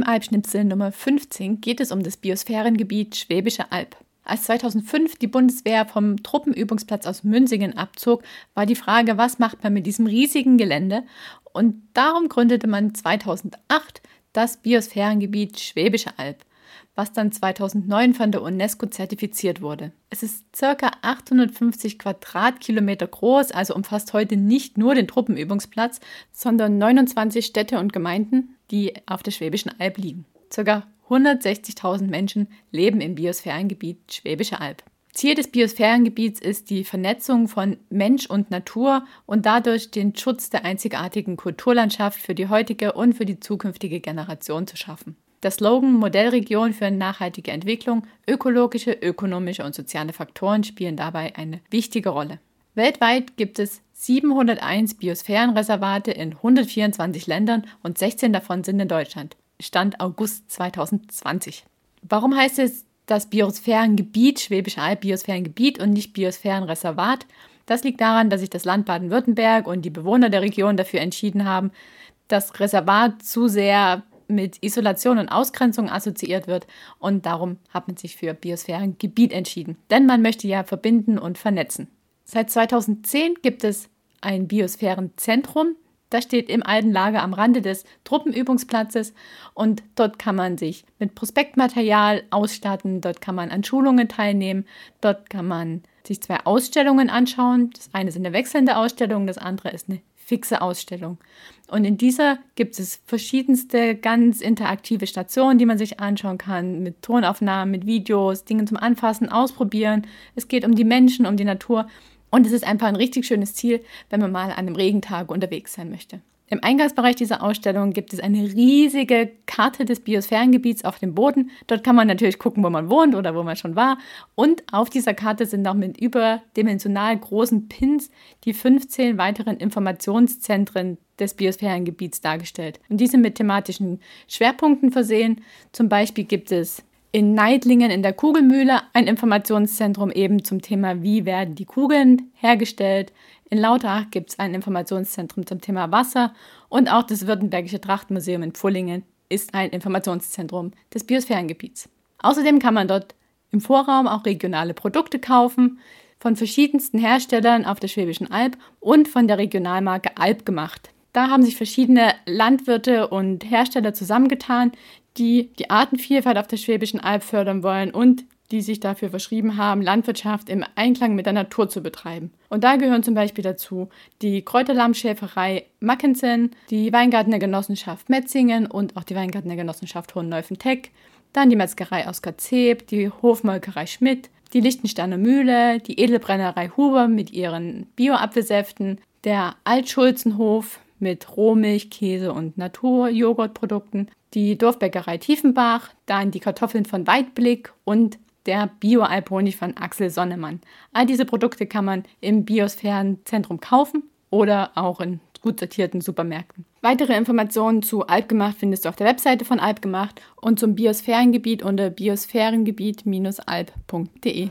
Im Albschnitzel Nummer 15 geht es um das Biosphärengebiet Schwäbische Alb. Als 2005 die Bundeswehr vom Truppenübungsplatz aus Münsingen abzog, war die Frage, was macht man mit diesem riesigen Gelände? Und darum gründete man 2008 das Biosphärengebiet Schwäbische Alb, was dann 2009 von der UNESCO zertifiziert wurde. Es ist ca. 850 Quadratkilometer groß, also umfasst heute nicht nur den Truppenübungsplatz, sondern 29 Städte und Gemeinden, die auf der Schwäbischen Alb liegen. Ca. 160.000 Menschen leben im Biosphärengebiet Schwäbische Alb. Ziel des Biosphärengebiets ist die Vernetzung von Mensch und Natur und dadurch den Schutz der einzigartigen Kulturlandschaft für die heutige und für die zukünftige Generation zu schaffen. Der Slogan Modellregion für nachhaltige Entwicklung, ökologische, ökonomische und soziale Faktoren spielen dabei eine wichtige Rolle. Weltweit gibt es 701 Biosphärenreservate in 124 Ländern und 16 davon sind in Deutschland. Stand August 2020. Warum heißt es das Biosphärengebiet, Schwäbische Alb Biosphärengebiet und nicht Biosphärenreservat? Das liegt daran, dass sich das Land Baden-Württemberg und die Bewohner der Region dafür entschieden haben, das Reservat zu sehr mit Isolation und Ausgrenzung assoziiert wird und darum hat man sich für Biosphärengebiet entschieden, denn man möchte ja verbinden und vernetzen. Seit 2010 gibt es ein Biosphärenzentrum, das steht im alten Lager am Rande des Truppenübungsplatzes und dort kann man sich mit Prospektmaterial ausstatten, dort kann man an Schulungen teilnehmen, dort kann man sich zwei Ausstellungen anschauen, das eine ist eine wechselnde Ausstellung, das andere ist eine fixe Ausstellung. Und in dieser gibt es verschiedenste ganz interaktive Stationen, die man sich anschauen kann, mit Tonaufnahmen, mit Videos, Dingen zum Anfassen, Ausprobieren. Es geht um die Menschen, um die Natur und es ist einfach ein richtig schönes Ziel, wenn man mal an einem Regentag unterwegs sein möchte. Im Eingangsbereich dieser Ausstellung gibt es eine riesige Karte des Biosphärengebiets auf dem Boden. Dort kann man natürlich gucken, wo man wohnt oder wo man schon war. Und auf dieser Karte sind auch mit überdimensional großen Pins die 15 weiteren Informationszentren des Biosphärengebiets dargestellt. Und diese mit thematischen Schwerpunkten versehen. Zum Beispiel gibt es in Neidlingen in der Kugelmühle ein Informationszentrum eben zum Thema, wie werden die Kugeln hergestellt. In Lautrach gibt es ein Informationszentrum zum Thema Wasser und auch das Württembergische Trachtenmuseum in Pfullingen ist ein Informationszentrum des Biosphärengebiets. Außerdem kann man dort im Vorraum auch regionale Produkte kaufen, von verschiedensten Herstellern auf der Schwäbischen Alb und von der Regionalmarke Alpgemacht. Da haben sich verschiedene Landwirte und Hersteller zusammengetan, die die Artenvielfalt auf der Schwäbischen Alb fördern wollen und die sich dafür verschrieben haben, Landwirtschaft im Einklang mit der Natur zu betreiben. Und da gehören zum Beispiel dazu die Kräuterlammschäferei Mackensen, die Weingartener Genossenschaft Metzingen und auch die Weingartener Genossenschaft Hohenneufen-Teck, dann die Metzgerei Oskar Zeeb, die Hofmolkerei Schmidt, die Lichtensteiner Mühle, die Edelbrennerei Huber mit ihren Bio-Apfelsäften, der Altschulzenhof mit Rohmilch, Käse und Naturjoghurtprodukten, die Dorfbäckerei Tiefenbach, dann die Kartoffeln von Weitblick und der Bio-Alb-Honig von Axel Sonnemann. All diese Produkte kann man im Biosphärenzentrum kaufen oder auch in gut sortierten Supermärkten. Weitere Informationen zu Alpgemacht findest du auf der Webseite von Alpgemacht und zum Biosphärengebiet unter biosphärengebiet-alb.de.